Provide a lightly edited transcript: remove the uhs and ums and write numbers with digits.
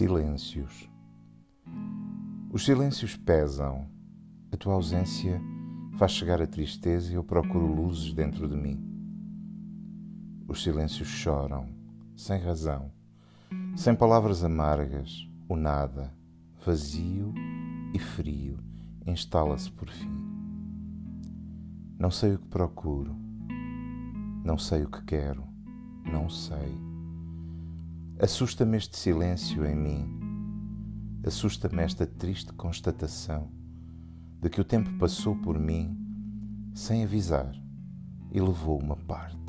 silêncios. Os silêncios pesam. A tua ausência faz chegar a tristeza e eu procuro luzes dentro de mim. Os silêncios choram, sem razão, sem palavras amargas, o nada, vazio e frio, instala-se por fim. Não sei o que procuro, não sei o que quero, não sei. Assusta-me este silêncio em mim, assusta-me esta triste constatação de que o tempo passou por mim sem avisar e levou uma parte.